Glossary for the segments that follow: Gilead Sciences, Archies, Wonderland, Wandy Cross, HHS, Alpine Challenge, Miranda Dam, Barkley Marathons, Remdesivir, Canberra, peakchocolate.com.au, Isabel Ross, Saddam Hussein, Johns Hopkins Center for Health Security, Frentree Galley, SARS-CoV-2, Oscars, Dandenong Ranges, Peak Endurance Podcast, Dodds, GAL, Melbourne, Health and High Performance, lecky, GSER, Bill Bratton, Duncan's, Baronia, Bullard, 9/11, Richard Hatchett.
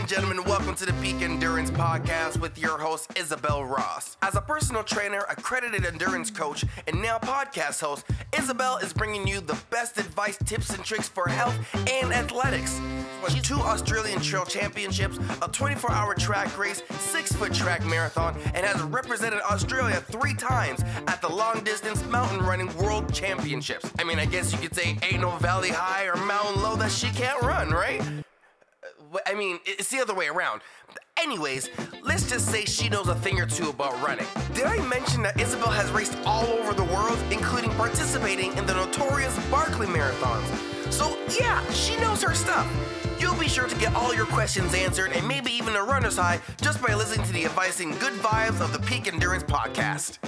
and gentlemen, welcome to the Peak Endurance Podcast with your host, Isabel Ross. As a personal trainer, accredited endurance coach, and now podcast host, Isabel is bringing you the best advice, tips, and tricks for health and athletics. With 2 Australian Trail Championships, a 24-hour track race, 6-foot track marathon, and has represented Australia 3 times at the long-distance mountain running world championships. I mean, I guess you could say ain't no valley high or mountain low that she can't run, right? I mean, it's the other way around. Anyways, let's just say she knows a thing or two about running. Did I mention that Isabel has raced all over the world, including participating in the notorious Barkley Marathons? So yeah, she knows her stuff. You'll be sure to get all your questions answered and maybe even a runner's high just by listening to the advice and good vibes of the Peak Endurance Podcast.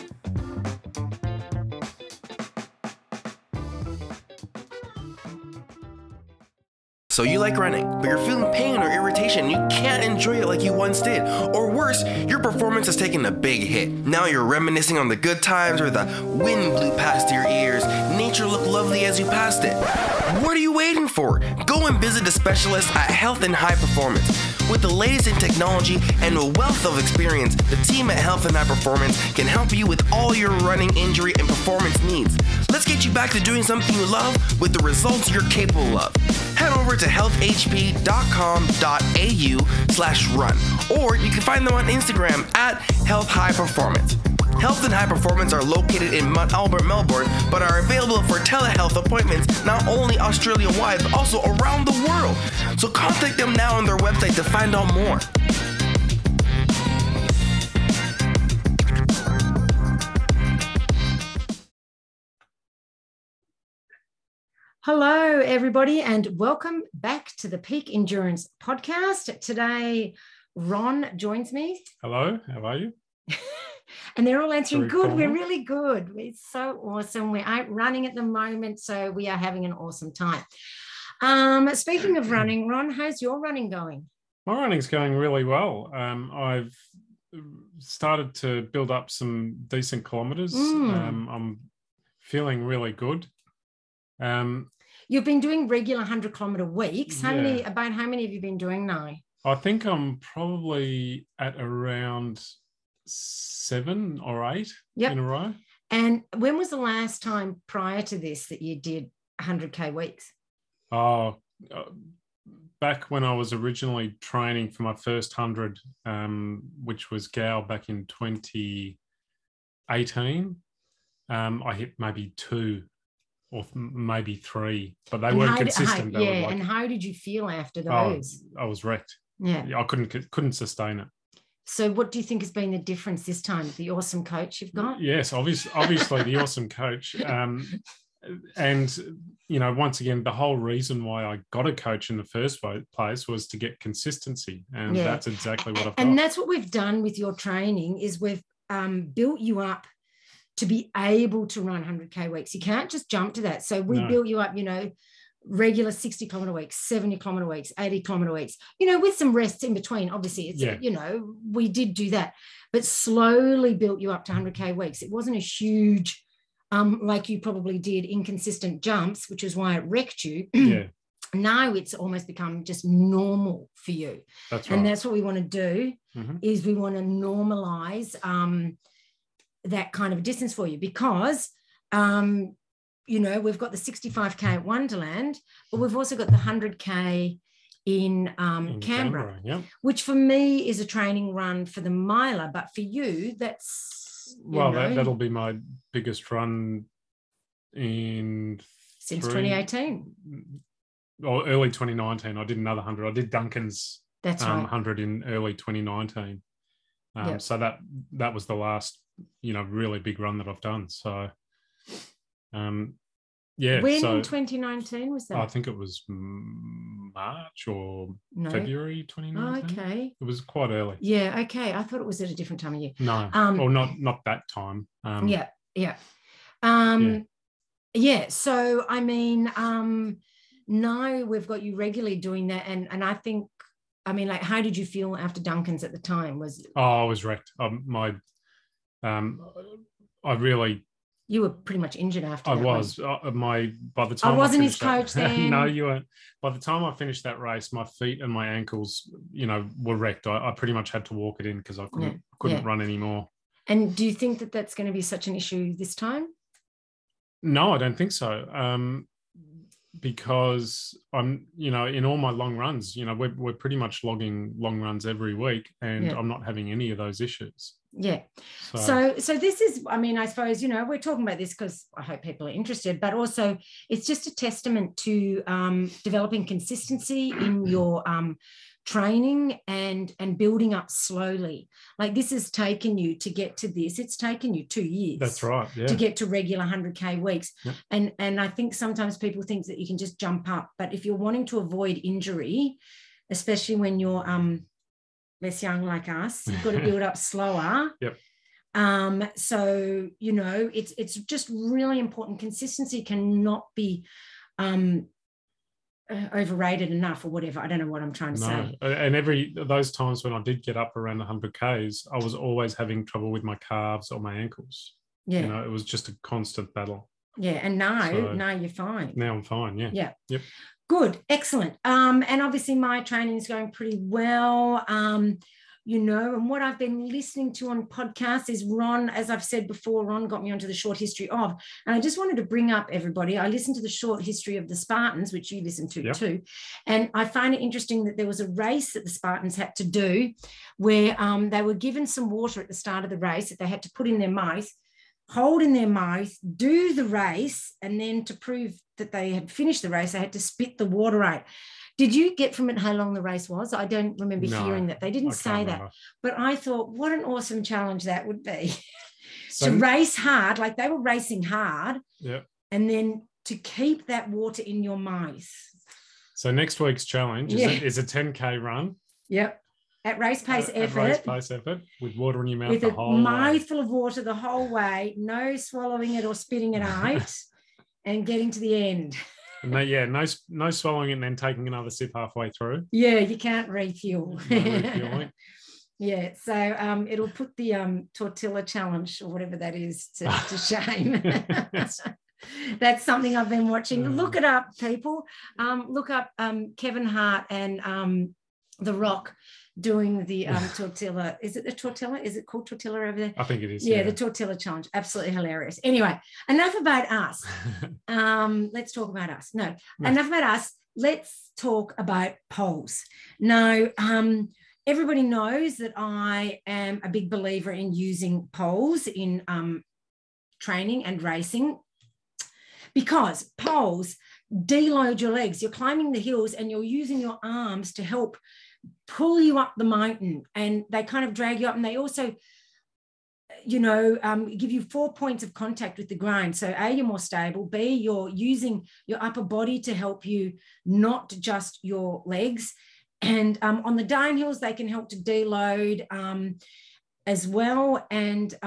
So you like running, but you're feeling pain or irritation. You can't enjoy it like you once did. Or worse, your performance has taken a big hit. Now you're reminiscing on the good times where the wind blew past your ears, nature looked lovely as you passed it. What are you waiting for? Go and visit a specialist at Health and High Performance. With the latest in technology and a wealth of experience, the team at Health and High Performance can help you with all your running injury and performance needs. Let's get you back to doing something you love with the results you're capable of. Head over to healthhp.com.au/run, or you can find them on Instagram at Health High Performance. Health and High Performance are located in Mount Albert, Melbourne, but are available for telehealth appointments not only Australia-wide, but also around the world. So contact them now on their website to find out more. Hello, everybody, and welcome back to the Peak Endurance Podcast. Today, Ron joins me. Hello, how are you? And they're all answering, good, we're really good. It's so awesome. We aren't running at the moment, so we are having an awesome time. Speaking of running, Ron, how's your running going? My running's going really well. I've started to build up some decent kilometres. I'm feeling really good. You've been doing regular 100-kilometre weeks. How many have you been doing now? I think I'm probably at around 7 or 8 in a row. And when was the last time prior to this that you did 100K weeks? Oh, back when I was originally training for my first 100, which was GAL back in 2018, I hit maybe 2. Or maybe 3, but they weren't consistent. And how did you feel after those? I was wrecked. Yeah. I couldn't sustain it. So what do you think has been the difference this time? The awesome coach you've got? Yes, obviously the awesome coach. And, you know, once again, the whole reason why I got a coach in the first place was to get consistency. And that's exactly what I've got. And that's what we've done with your training is we've built you up to be able to run 100K weeks. You can't just jump to that. So we built you up, you know, regular 60-kilometre weeks, 70-kilometre weeks, 80-kilometre weeks, you know, with some rests in between. Obviously, it's you know, we did do that, but slowly built you up to 100K weeks. It wasn't a huge, like you probably did, inconsistent jumps, which is why it wrecked you. Now it's almost become just normal for you. That's right. And that's what we want to do is we want to normalise that kind of distance for you because, you know, we've got the 65K at Wonderland, but we've also got the 100K in Canberra, which for me is a training run for the miler, but for you, that's... That'll be my biggest run in... Since 2018. Or early 2019. I did another 100. I did Duncan's 100 in early 2019. So that was the last, you know, really big run that I've done. So, in 2019 was that? I think it was March or February 2019. Oh, okay. It was quite early. Yeah, okay. I thought it was at a different time of year. No, or not that time. So, I mean, now we've got you regularly doing that. And I think, I mean, like, how did you feel after Duncan's at the time? I was wrecked. I really You were pretty much injured after that. I was. By the time I wasn't his coach then. No, you weren't. By the time I finished that race, my feet and my ankles, were wrecked. I pretty much had to walk it in because I couldn't run anymore. And do you think that that's going to be such an issue this time? No, I don't think so. Because I'm, in all my long runs, we're pretty much logging long runs every week, and I'm not having any of those issues. Yeah. So this is, I suppose, we're talking about this because I hope people are interested, but also it's just a testament to developing consistency in your training and building up slowly. Like this has taken you to get to this. It's taken you 2 years. That's right. Yeah. To get to regular 100K weeks. Yep. And I think sometimes people think that you can just jump up, but if you're wanting to avoid injury, especially when you're less young like us, you've got to build up slower. Yep. So, it's just really important. Consistency cannot be overrated enough or whatever. I don't know what I'm trying to say. And those times when I did get up around 100Ks, I was always having trouble with my calves or my ankles. Yeah. It was just a constant battle. Yeah. And now you're fine. Now I'm fine. Yeah. Yeah. Yep. Good. Excellent. And obviously my training is going pretty well. And what I've been listening to on podcasts is Ron, as I've said before, Ron got me onto the short history of, and I just wanted to bring up everybody. I listened to the short history of the Spartans, which you listened to too. And I find it interesting that there was a race that the Spartans had to do where they were given some water at the start of the race that they had to put in their mouth, hold in their mouth, do the race, and then to prove that they had finished the race, they had to spit the water out. Did you get from it how long the race was? I don't remember hearing that. They didn't say that. But I thought, what an awesome challenge that would be. To race hard, like they were racing hard, and then to keep that water in your mouth. So next week's challenge is a 10K run. Yep. At race pace effort with water in your mouth the whole way. With a mouthful of water the whole way, no swallowing it or spitting it out, and getting to the end. No swallowing it and then taking another sip halfway through. Yeah, you can't refuel. No refueling. Yeah, so it'll put the tortilla challenge or whatever that is to shame. That's something I've been watching. Look it up, people. Look up Kevin Hart and The Rock doing the tortilla. Is it the tortilla? Is it called tortilla over there? I think it is. Yeah, the tortilla challenge. Absolutely hilarious. Anyway, enough about us. Let's talk about us. No, enough about us. Let's talk about polls. Now, everybody knows that I am a big believer in using polls in training and racing, because polls deload your legs. You're climbing the hills and you're using your arms to help pull you up the mountain, and they kind of drag you up, and they also give you 4 points of contact with the ground. So A, you're more stable, B, you're using your upper body to help you, not just your legs. And on the downhills they can help to deload as well, and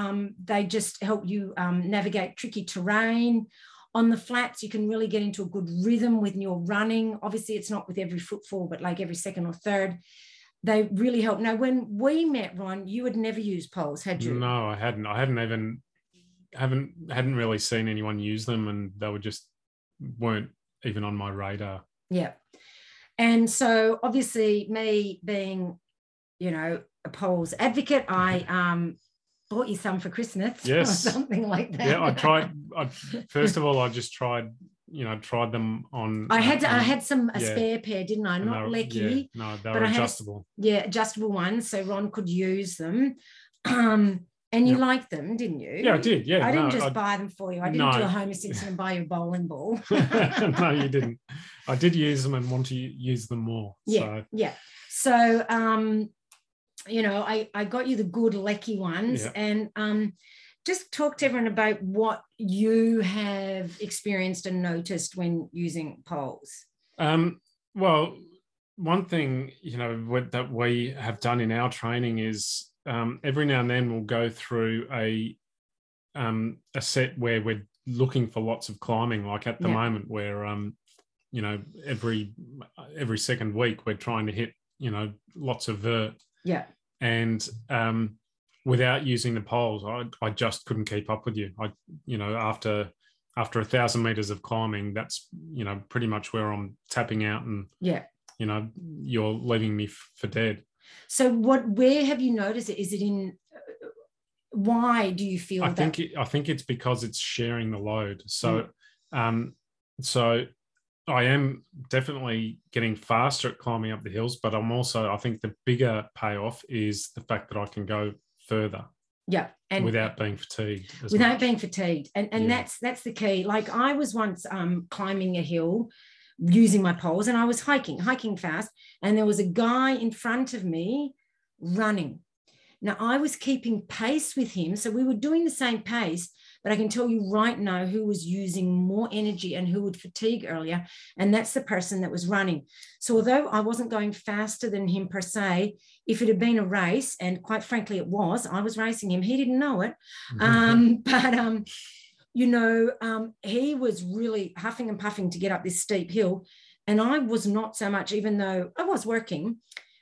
they just help you navigate tricky terrain. On the flats, you can really get into a good rhythm when you're running. Obviously, it's not with every footfall, but like every second or third. They really help. Now, when we met, Ron, you had never used poles, had you? No, I hadn't. I hadn't really seen anyone use them, and they were just weren't even on my radar. Yeah. And so obviously me being, a poles advocate, I bought you some for Christmas or something like that. Yeah, I tried. First of all, I just tried them on. I had a spare pair, didn't I? Not lecky. Yeah, no, they were adjustable. Adjustable ones, so Ron could use them. And you liked them, didn't you? Yeah, I did. Yeah, I didn't just buy them for you. I didn't do a Homer Simpson and buy you a bowling ball. No, you didn't. I did use them and want to use them more. Yeah, so. Yeah. So, I got you the good lecky ones, and just talk to everyone about what you have experienced and noticed when using poles. Well, one thing, that we have done in our training is every now and then we'll go through a set where we're looking for lots of climbing, like at the moment where, every second week we're trying to hit, lots of vert. Yeah. And without using the poles, I just couldn't keep up with you. After 1,000 meters of climbing, that's, pretty much where I'm tapping out and, you're leaving me for dead. So where have you noticed it? Is it in, why do you feel that? I think it's because it's sharing the load. So, so I am definitely getting faster at climbing up the hills, but I'm also, I think the bigger payoff is the fact that I can go further. Yeah. And without being fatigued. That's the key. Like I was once climbing a hill using my poles, and I was hiking fast, and there was a guy in front of me running. Now I was keeping pace with him. So we were doing the same pace, but I can tell you right now who was using more energy and who would fatigue earlier. And that's the person that was running. So although I wasn't going faster than him per se, if it had been a race, and quite frankly, it was, I was racing him. He didn't know it. He was really huffing and puffing to get up this steep hill. And I was not so much, even though I was working,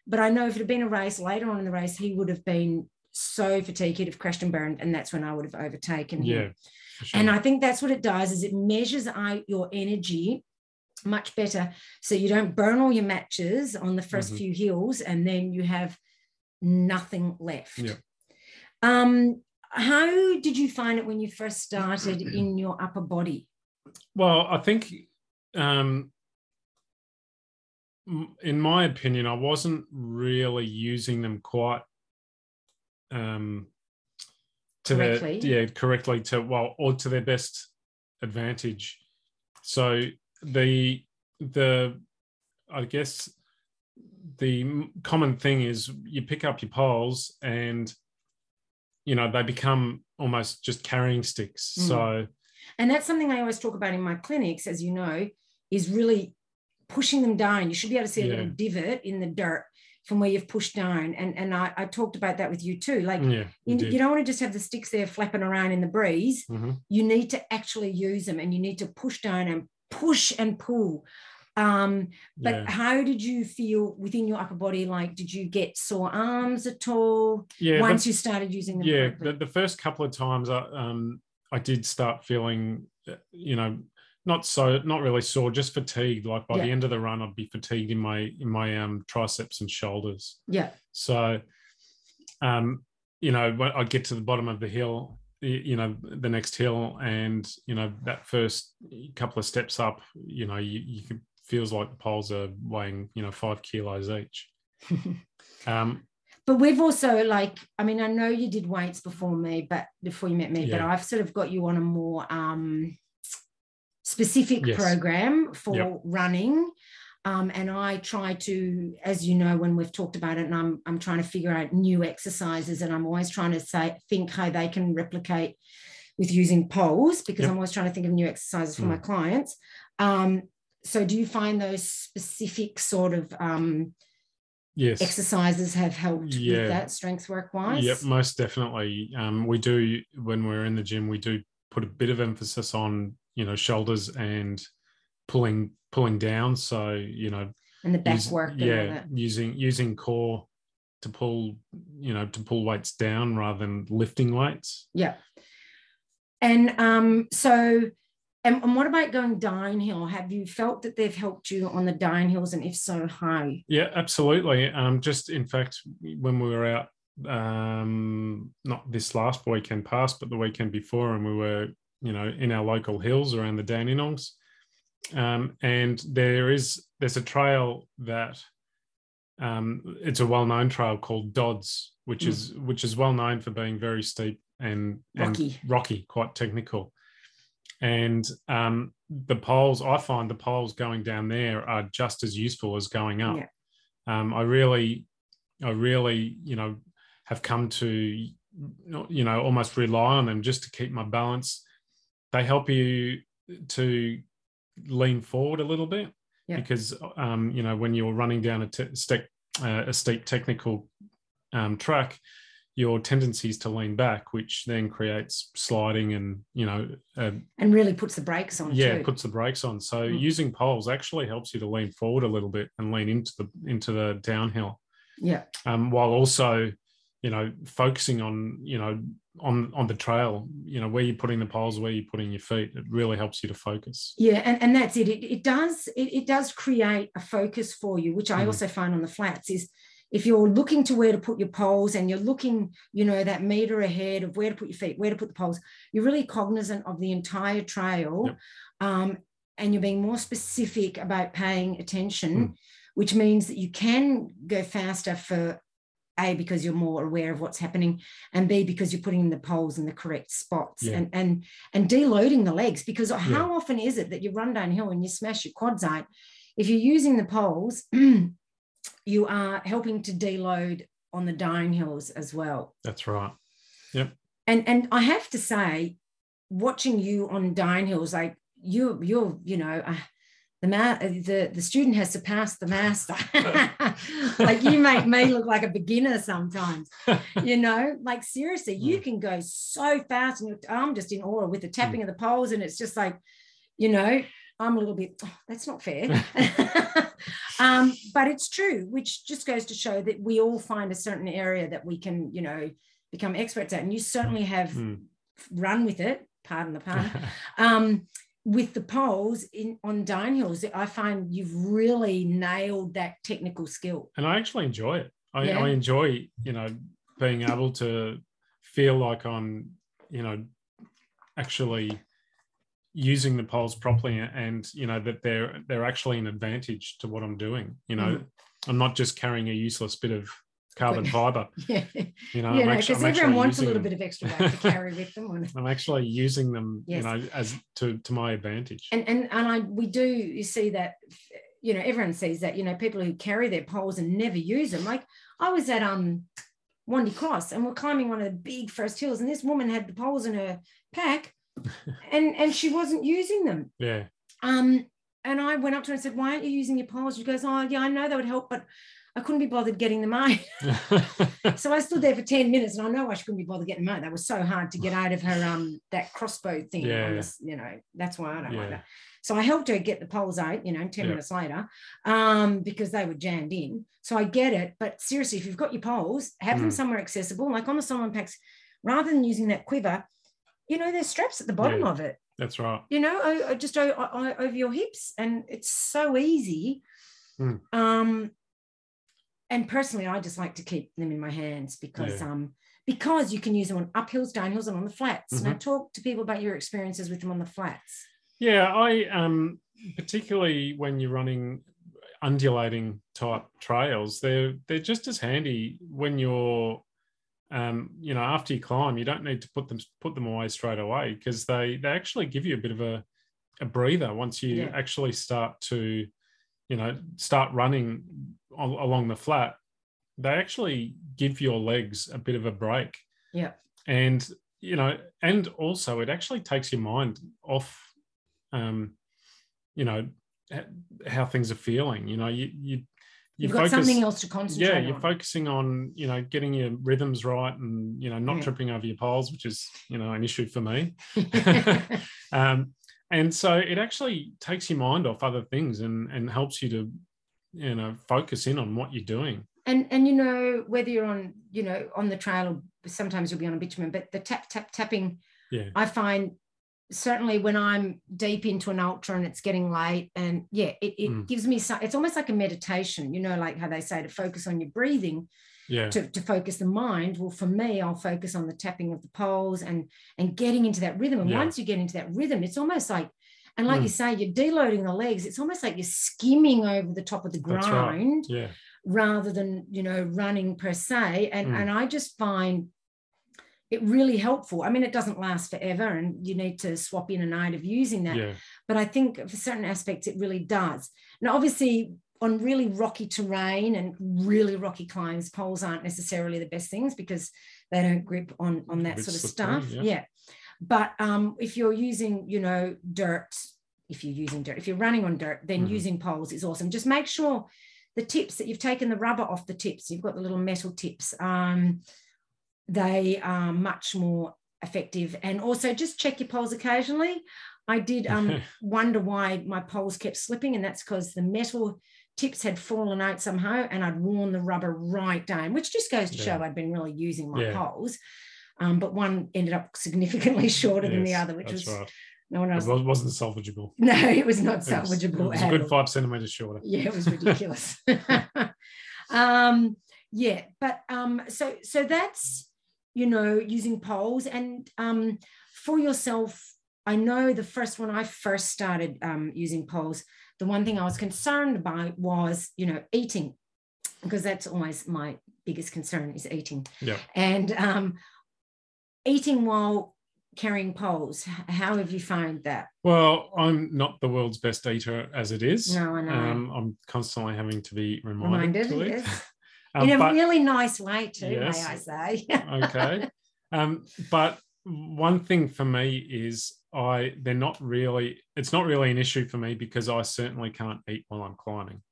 but I know if it had been a race later on in the race, he would have been so fatigued, he'd have crashed and burned, and that's when I would have overtaken him. Sure. And I think that's what it does, is it measures out your energy much better, so you don't burn all your matches on the first few hills, and then you have nothing left. How did you find it when you first started in your upper body? Well, I think, in my opinion, I wasn't really using them quite to their best advantage. So the common thing is you pick up your poles and, they become almost just carrying sticks. So, and that's something I always talk about in my clinics, as you know, is really pushing them down. You should be able to see a little divot in the dirt from where you've pushed down. And I talked about that with you too. Like you don't want to just have the sticks there flapping around in the breeze. You need to actually use them, and you need to push down and push and pull. But how did you feel within your upper body? Like, did you get sore arms at all? Once you started using them? Yeah, the first couple of times I did start feeling, not really sore, just fatigued. Like by the end of the run, I'd be fatigued in my triceps and shoulders. Yeah. So, when I get to the bottom of the hill, the next hill, and that first couple of steps up, you feels like the poles are weighing 5 kilos each. But we've also, I know you did weights before you met me, but I've sort of got you on a more specific program for running. And I try to, as you know, when we've talked about it, and I'm trying to figure out new exercises, and I'm always trying to think how they can replicate with using poles, because I'm always trying to think of new exercises for my clients. So do you find those specific sort of exercises have helped with that, strength work-wise? Yep, most definitely. We do, when we're in the gym, we do put a bit of emphasis on, shoulders and pulling down, so and the back work, using core to pull weights down rather than lifting weights. And what about going downhill? Have you felt that they've helped you on the downhills, and if so, how? Yeah, absolutely. Just in fact, when we were out not this last weekend past, but the weekend before, and we were in our local hills around the Dandenongs, and there's a trail that it's a well-known trail called Dodds, which is well known for being very steep and rocky, quite technical. And the poles going down there are just as useful as going up. I really have come to almost rely on them just to keep my balance. They help you to lean forward a little bit, because when you're running down a steep technical track, your tendency is to lean back, which then creates sliding and and really puts the brakes on. So using poles actually helps you to lean forward a little bit and lean into the downhill, while also you know, focusing on, you know, on the trail, you know, where you're putting the poles, where you're putting your feet, it really helps you to focus. Yeah, and that's it. It does create a focus for you, which I also find on the flats is if you're looking to where to put your poles and you're looking, you know, that meter ahead of where to put your feet, where to put the poles, you're really cognizant of the entire trail. Yep. And you're being more specific about paying attention, which means that you can go faster for A, because you're more aware of what's happening, and B, because you're putting the poles in the correct spots, and deloading the legs, because how often is it that you run downhill and you smash your quads out? If you're using the poles, you are helping to deload on the downhills as well. That's right. Yep. And I have to say, watching you on downhills, like you're you know. The student has to pass the master. Like you make me look like a beginner sometimes, you know, like seriously, you can go so fast and I'm just in awe with the tapping of the poles, and it's just like, you know, I'm a little bit, oh, that's not fair. But it's true, which just goes to show that we all find a certain area that we can, you know, become experts at, and you certainly have run with it, pardon the pun, with the poles on downhills. I find you've really nailed that technical skill. And I actually enjoy it. I enjoy, you know, being able to feel like I'm, you know, actually using the poles properly, and, you know, that they're actually an advantage to what I'm doing. You know, I'm not just carrying a useless bit of carbon fiber. You know, because everyone wants a little bit of extra weight to carry with them. I'm actually using them, you know, as to my advantage. And we do you see that, you know, everyone sees that, you know, people who carry their poles and never use them. Like I was at Wandy Cross, and we're climbing one of the big first hills, and this woman had the poles in her pack and she wasn't using them. Yeah. And I went up to her and said, "Why aren't you using your poles?" She goes, "Oh yeah, I know they would help, but I couldn't be bothered getting them out." So I stood there for 10 minutes, and I know I couldn't be bothered getting them out. That was so hard to get out of her, that crossbow thing. Yeah. On this, you know, that's why I don't like that. So I helped her get the poles out, you know, 10 minutes later, because they were jammed in. So I get it. But seriously, if you've got your poles, have them somewhere accessible, like on the Solomon packs, rather than using that quiver, you know, there's straps at the bottom of it. That's right. You know, just over your hips. And it's so easy. And personally, I just like to keep them in my hands because you can use them on uphills, downhills, and on the flats. Now, talk to people about your experiences with them on the flats. Yeah, I particularly when you're running undulating type trails, they're just as handy when you're, you know, after you climb, you don't need to put them away straight away, because they actually give you a bit of a breather once you actually start to, you know, start running along the flat. They actually give your legs a bit of a break. Yeah. And, you know, and also it actually takes your mind off, you know, how things are feeling. You know, you've got something else to concentrate on. Yeah, you're focusing on, you know, getting your rhythms right and, you know, not tripping over your poles, which is, you know, an issue for me. And so it actually takes your mind off other things and helps you to, you know, focus in on what you're doing. And you know, whether you're on, you know, on the trail, or sometimes you'll be on a bitumen, but the tapping, I find certainly when I'm deep into an ultra and it's getting late, and it gives me some, it's almost like a meditation, you know, like how they say to focus on your breathing, to focus the mind. Well, for me, I'll focus on the tapping of the poles and getting into that rhythm. And once you get into that rhythm, it's almost like, and like you say, you're deloading the legs. It's almost like you're skimming over the top of the ground rather than, you know, running per se. And I just find it really helpful. I mean, it doesn't last forever, and you need to swap in and out of using that. Yeah. But I think for certain aspects, it really does. Now, obviously, on really rocky terrain and really rocky climbs, poles aren't necessarily the best things because they don't grip on that sort of stuff. But if you're using, you know, if you're running on dirt, then using poles is awesome. Just make sure the tips that you've taken the rubber off the tips, you've got the little metal tips. They are much more effective. And also just check your poles occasionally. I did wonder why my poles kept slipping, and that's because the metal tips had fallen out somehow, and I'd worn the rubber right down, which just goes to show I'd been really using my poles. But one ended up significantly shorter than the other, which was right. No one else. It wasn't salvageable. No, it was not salvageable. It was a good 5 centimeters shorter. Yeah, it was ridiculous. So that's, you know, using poles. And for yourself, I know the first when I first started using poles, the one thing I was concerned about was, you know, eating, because that's always my biggest concern is eating. Yeah. And eating while carrying poles, how have you found that? Well, I'm not the world's best eater as it is. No, I know. I'm constantly having to be reminded to eat. In a really nice way too, may I say. Okay. But one thing for me is it's not really an issue for me because I certainly can't eat while I'm climbing.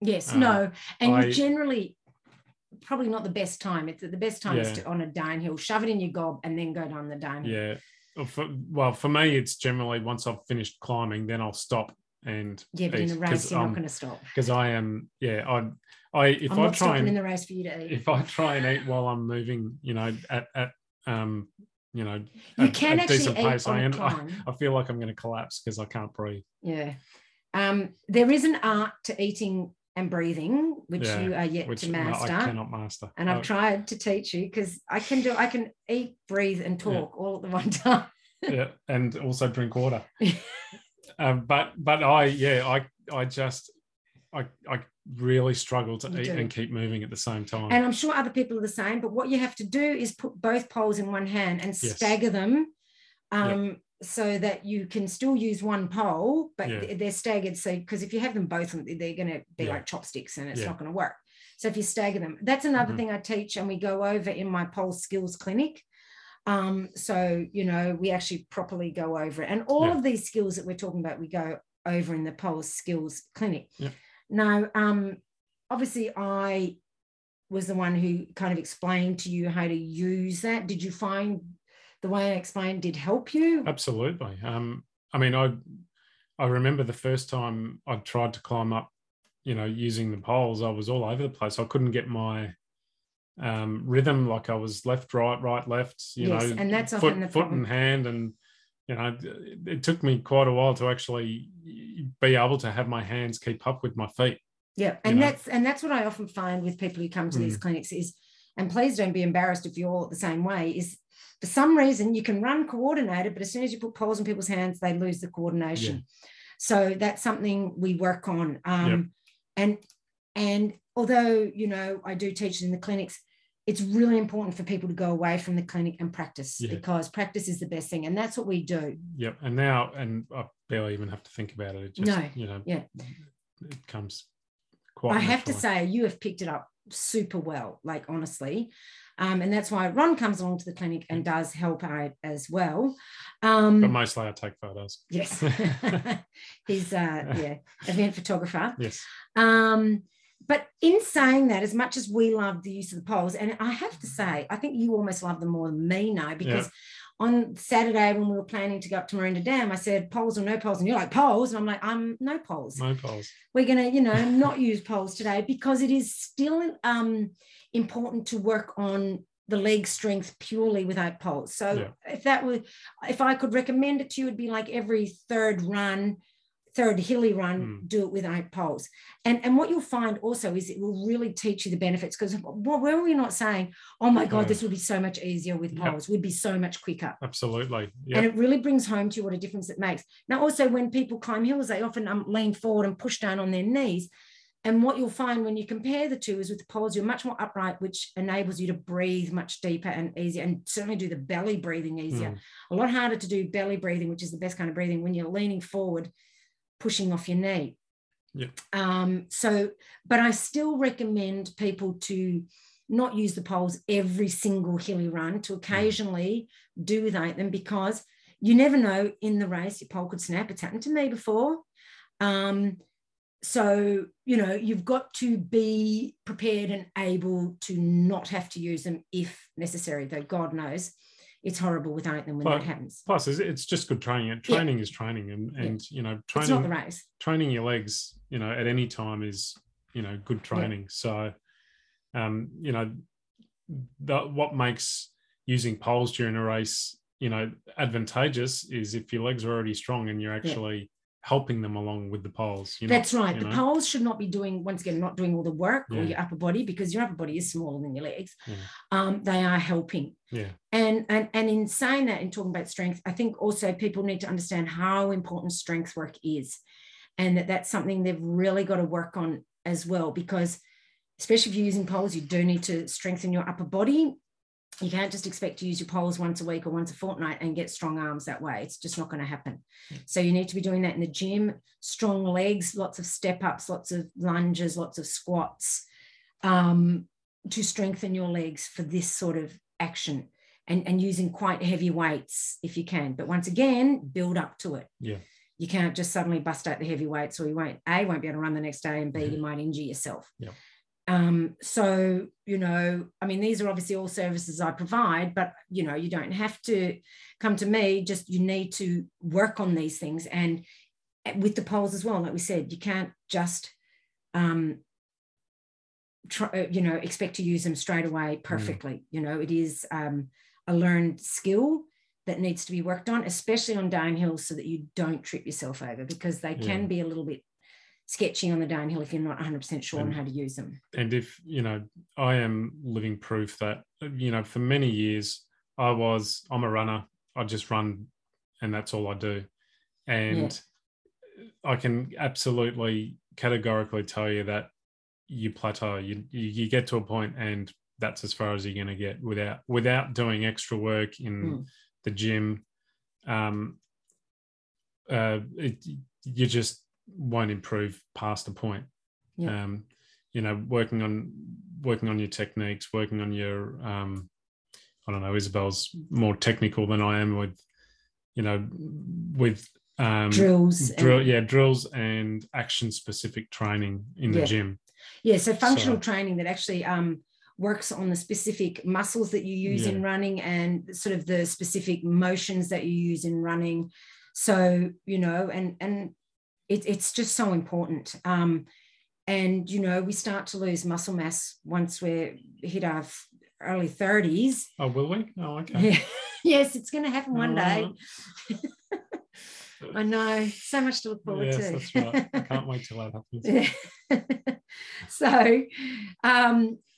Yes, no. And generally, probably not the best time. It's the best time is on a downhill. Shove it in your gob and then go down the downhill. Yeah. Well, for me, it's generally once I've finished climbing, then I'll stop and but in a race, you're not going to stop. Because I am, in the race for you to eat. If I try and eat while I'm moving, you know, at a decent pace, I feel like I'm going to collapse because I can't breathe. Yeah. There is an art to eating and breathing, which you are yet to master. I cannot master. And I've tried to teach you because I can eat, breathe, and talk all at the one time. Yeah, and also drink water. I really struggle to eat and keep moving at the same time. And I'm sure other people are the same, but what you have to do is put both poles in one hand and stagger them so that you can still use one pole, but they're staggered. So, because if you have them both, they're going to be like chopsticks and it's not going to work. So if you stagger them, that's another thing I teach and we go over in my pole skills clinic. So, you know, we actually properly go over it. And all of these skills that we're talking about, we go over in the pole skills clinic. Yeah. Now, obviously, I was the one who kind of explained to you how to use that. Did you find the way I explained did help you? Absolutely. I mean, I remember the first time I tried to climb up, you know, using the poles, I was all over the place. I couldn't get my rhythm, like I was left, right, left, you know, and that's foot and hand. And, you know, it took me quite a while to actually be able to have my hands keep up with my feet. Yeah, and that's what I often find with people who come to these clinics is, and please don't be embarrassed if you're all the same way, is for some reason you can run coordinated, but as soon as you put poles in people's hands, they lose the coordination. Yeah. So that's something we work on. And although, you know, I do teach in the clinics, it's really important for people to go away from the clinic and practice because practice is the best thing. And that's what we do. Yep. And now, and I barely even have to think about it. It just, it comes quite naturally. I have to say, you have picked it up super well, like honestly. And that's why Ron comes along to the clinic and does help out as well. But mostly I take photos. Yes. He's event photographer. Yes. But in saying that, as much as we love the use of the poles, and I have to say, I think you almost love them more than me now, because on Saturday when we were planning to go up to Miranda Dam, I said, poles or no poles? And you're like, poles? And I'm like, no poles. No poles. We're going to, you know, not use poles today because it is still important to work on the leg strength purely without poles. So if I could recommend it to you, it'd be like every third hilly run, do it without poles. And what you'll find also is it will really teach you the benefits, because where we're not saying, oh my God, this would be so much easier with poles, would be so much quicker. Absolutely. Yep. And it really brings home to you what a difference it makes. Now, also when people climb hills, they often lean forward and push down on their knees. And what you'll find when you compare the two is with the poles, you're much more upright, which enables you to breathe much deeper and easier, and certainly do the belly breathing easier. A lot harder to do belly breathing, which is the best kind of breathing, when you're leaning forward, pushing off your knee. Yeah. But I still recommend people to not use the poles every single hilly run, to occasionally do without them, because you never know in the race, your pole could snap. It's happened to me before. So, you know, you've got to be prepared and able to not have to use them if necessary, though God knows it's horrible without them when that happens. Plus, it's just good training. Training is training, and you know, training, it's not the race. Training your legs, you know, at any time is, you know, good training. So, you know, what makes using poles during a race, you know, advantageous is if your legs are already strong and you're actually helping them along with the poles. That's right. The poles should not be doing, once again, not doing all the work or your upper body, because your upper body is smaller than your legs. They are helping. And in saying that, in talking about strength, I think also people need to understand how important strength work is, and that that's something they've really got to work on as well, because especially if you're using poles, you do need to strengthen your upper body. You can't just expect to use your poles once a week or once a fortnight and get strong arms that way. It's just not going to happen. So you need to be doing that in the gym. Strong legs, lots of step-ups, lots of lunges, lots of squats, to strengthen your legs for this sort of action, and using quite heavy weights if you can. But once again, build up to it. Yeah. You can't just suddenly bust out the heavy weights, or you won't, A, won't be able to run the next day, and B, you might injure yourself. Yeah. So, you know, I mean, these are obviously all services I provide, but, you know, you don't have to come to me, just you need to work on these things. And with the poles as well, like we said, you can't just, you know, expect to use them straight away perfectly. You know, it is a learned skill that needs to be worked on, especially on downhill, so that you don't trip yourself over, because they can be a little bit sketchy on the downhill if you're not 100% sure on how to use them. And if, you know, I am living proof that, you know, for many years I'm a runner. I just run, and that's all I do. And I can absolutely categorically tell you that you plateau, you get to a point, and that's as far as you're going to get without doing extra work in the gym. You just won't improve past the point. You know, working on your techniques, working on your I don't know, Isabel's more technical than I am with, you know, with drills and action specific training in the gym. So functional training that actually works on the specific muscles that you use in running, and sort of the specific motions that you use in running. So, you know, and it's just so important. And, you know, we start to lose muscle mass once we hit our early 30s. Oh, will we? Oh, okay. Yes, it's going to happen one day. I know. So much to look forward to. That's right. I can't wait till that happens. So,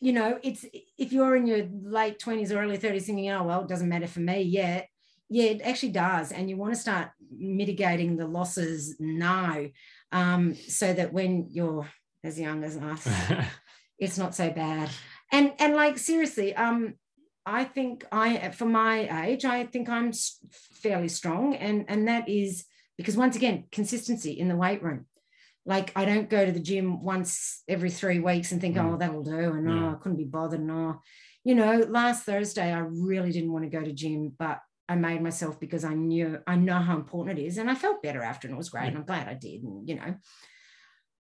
you know, it's, if you're in your late 20s or early 30s thinking, oh, well, it doesn't matter for me yet. Yeah, it actually does. And you want to start mitigating the losses now, so that when you're as young as us, it's not so bad. And like, seriously, I think for my age, I think I'm fairly strong. And that is because, once again, consistency in the weight room. Like, I don't go to the gym once every 3 weeks and think, oh, that'll do. And I couldn't be bothered. And you know, last Thursday, I really didn't want to go to gym, but I made myself, because I know how important it is, and I felt better after, and it was great, and I'm glad I did. And, you know,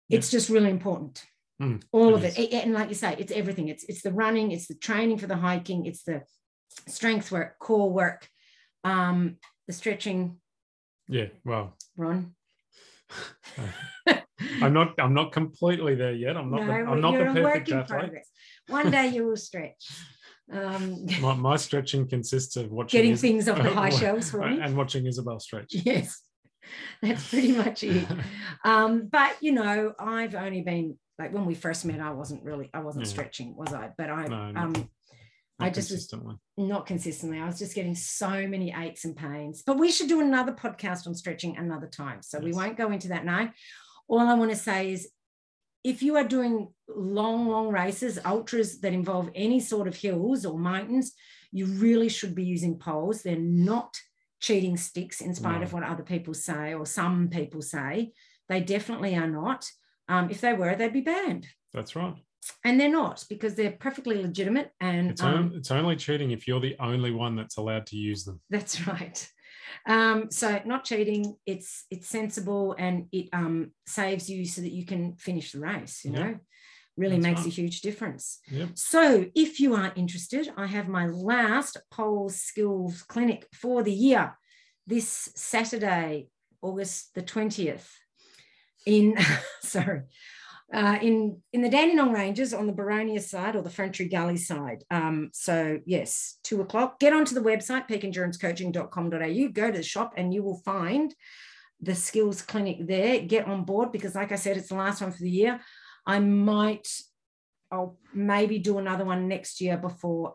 it's just really important, all of it. And like you say, it's everything. It's the running, it's the training for the hiking, it's the strength work, core work, the stretching. Yeah, well, Ron, I'm not completely there yet. I'm not the perfect athlete. One day you will stretch. My stretching consists of getting things off the high shelves for me, and watching Isabel stretch. Yes, that's pretty much it. But, you know, I've only been, like, when we first met, I wasn't stretching, was I? But not consistently. I was just getting so many aches and pains. But we should do another podcast on stretching another time, so we won't go into that now. All I want to say is, if you are doing long races, ultras that involve any sort of hills or mountains, you really should be using poles. They're not cheating sticks, in spite of what other people say, or some people say. They definitely are not. If they were, they'd be banned. That's right. And they're not, because they're perfectly legitimate. And it's only cheating if you're the only one that's allowed to use them. That's right. So, not cheating, it's sensible, and it saves you so that you can finish the race, you know, really makes a huge difference. Yep. So if you are interested, I have my last pole skills clinic for the year this Saturday, August the 20th in the Dandenong Ranges on the Baronia side or the Frentree Galley side. So yes, 2 o'clock, get onto the website, peakendurancecoaching.com.au, go to the shop and you will find the skills clinic there. Get on board because like I said, it's the last one for the year. I'll maybe do another one next year before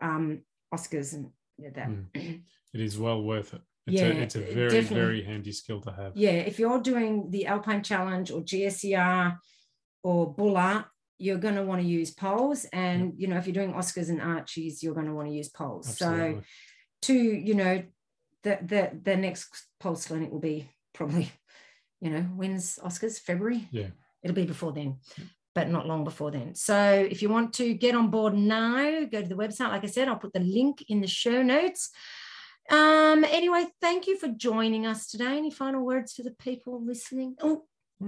Oscars and that. It is well worth it. It's a very, definitely, very handy skill to have. Yeah, if you're doing the Alpine Challenge or GSER or Bullard, you're going to want to use poles. And, you know, if you're doing Oscars and Archies, you're going to want to use poles. Absolutely. So the next poles clinic will be probably, when's Oscars? February? Yeah. It'll be before then, but not long before then. So if you want to get on board now, go to the website. Like I said, I'll put the link in the show notes. Anyway, thank you for joining us today. Any final words for the people listening? Oh,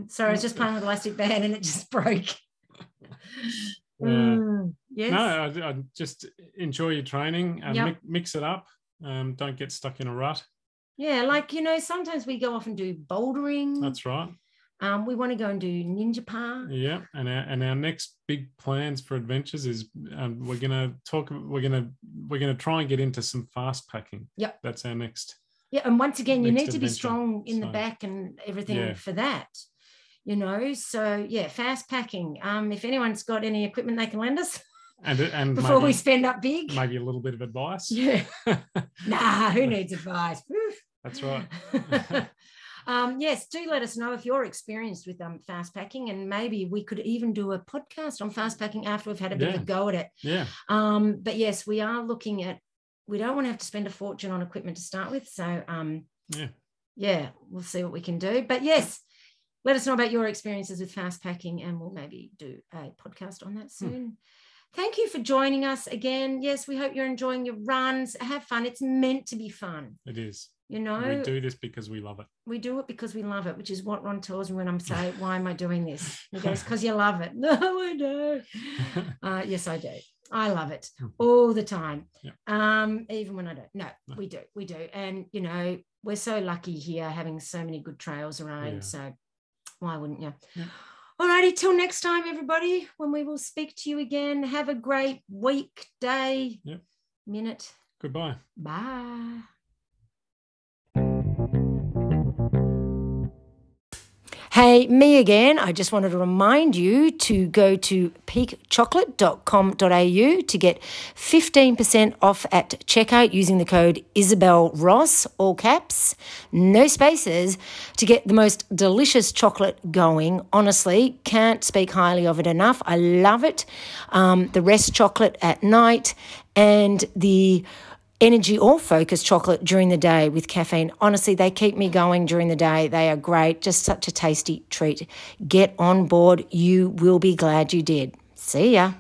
sorry, I was just playing with elastic band and it just broke. Yes. No, I just enjoy your training and mix it up. Don't get stuck in a rut. Yeah, sometimes we go off and do bouldering. That's right. We want to go and do ninja par. Yeah, and our next big plans for adventures is we're gonna try and get into some fast packing. Yep, that's our next. Yeah, and once again, you need to be strong in the back and everything for that. So fast packing. If anyone's got any equipment they can lend us. And before we spend up big, maybe a little bit of advice. Yeah. Nah, who needs advice? That's right. Yes, do let us know if you're experienced with fast packing, and maybe we could even do a podcast on fast packing after we've had a bit of a go at it. Yeah. But yes, we are looking at, we don't want to have to spend a fortune on equipment to start with. So we'll see what we can do. But yes, let us know about your experiences with fast packing and we'll maybe do a podcast on that soon. Thank you for joining us again. Yes, we hope you're enjoying your runs. Have fun. It's meant to be fun. It is. We do this because we love it. We do it because we love it, which is what Ron tells me when I'm saying, why am I doing this? He goes, because you love it. No, I don't. Yes, I do. I love it all the time. Yeah. Even when I don't. No, we do. We do. And, we're so lucky here having so many good trails around. Yeah. So why wouldn't you? Yeah. All righty. Till next time, everybody, when we will speak to you again. Have a great week, day, minute. Goodbye. Bye. Hey, me again. I just wanted to remind you to go to peakchocolate.com.au to get 15% off at checkout using the code Isabel Ross, all caps, no spaces, to get the most delicious chocolate going. Honestly, can't speak highly of it enough. I love it. The rest chocolate at night and the energy or focus chocolate during the day with caffeine. Honestly, they keep me going during the day. They are great. Just such a tasty treat. Get on board. You will be glad you did. See ya.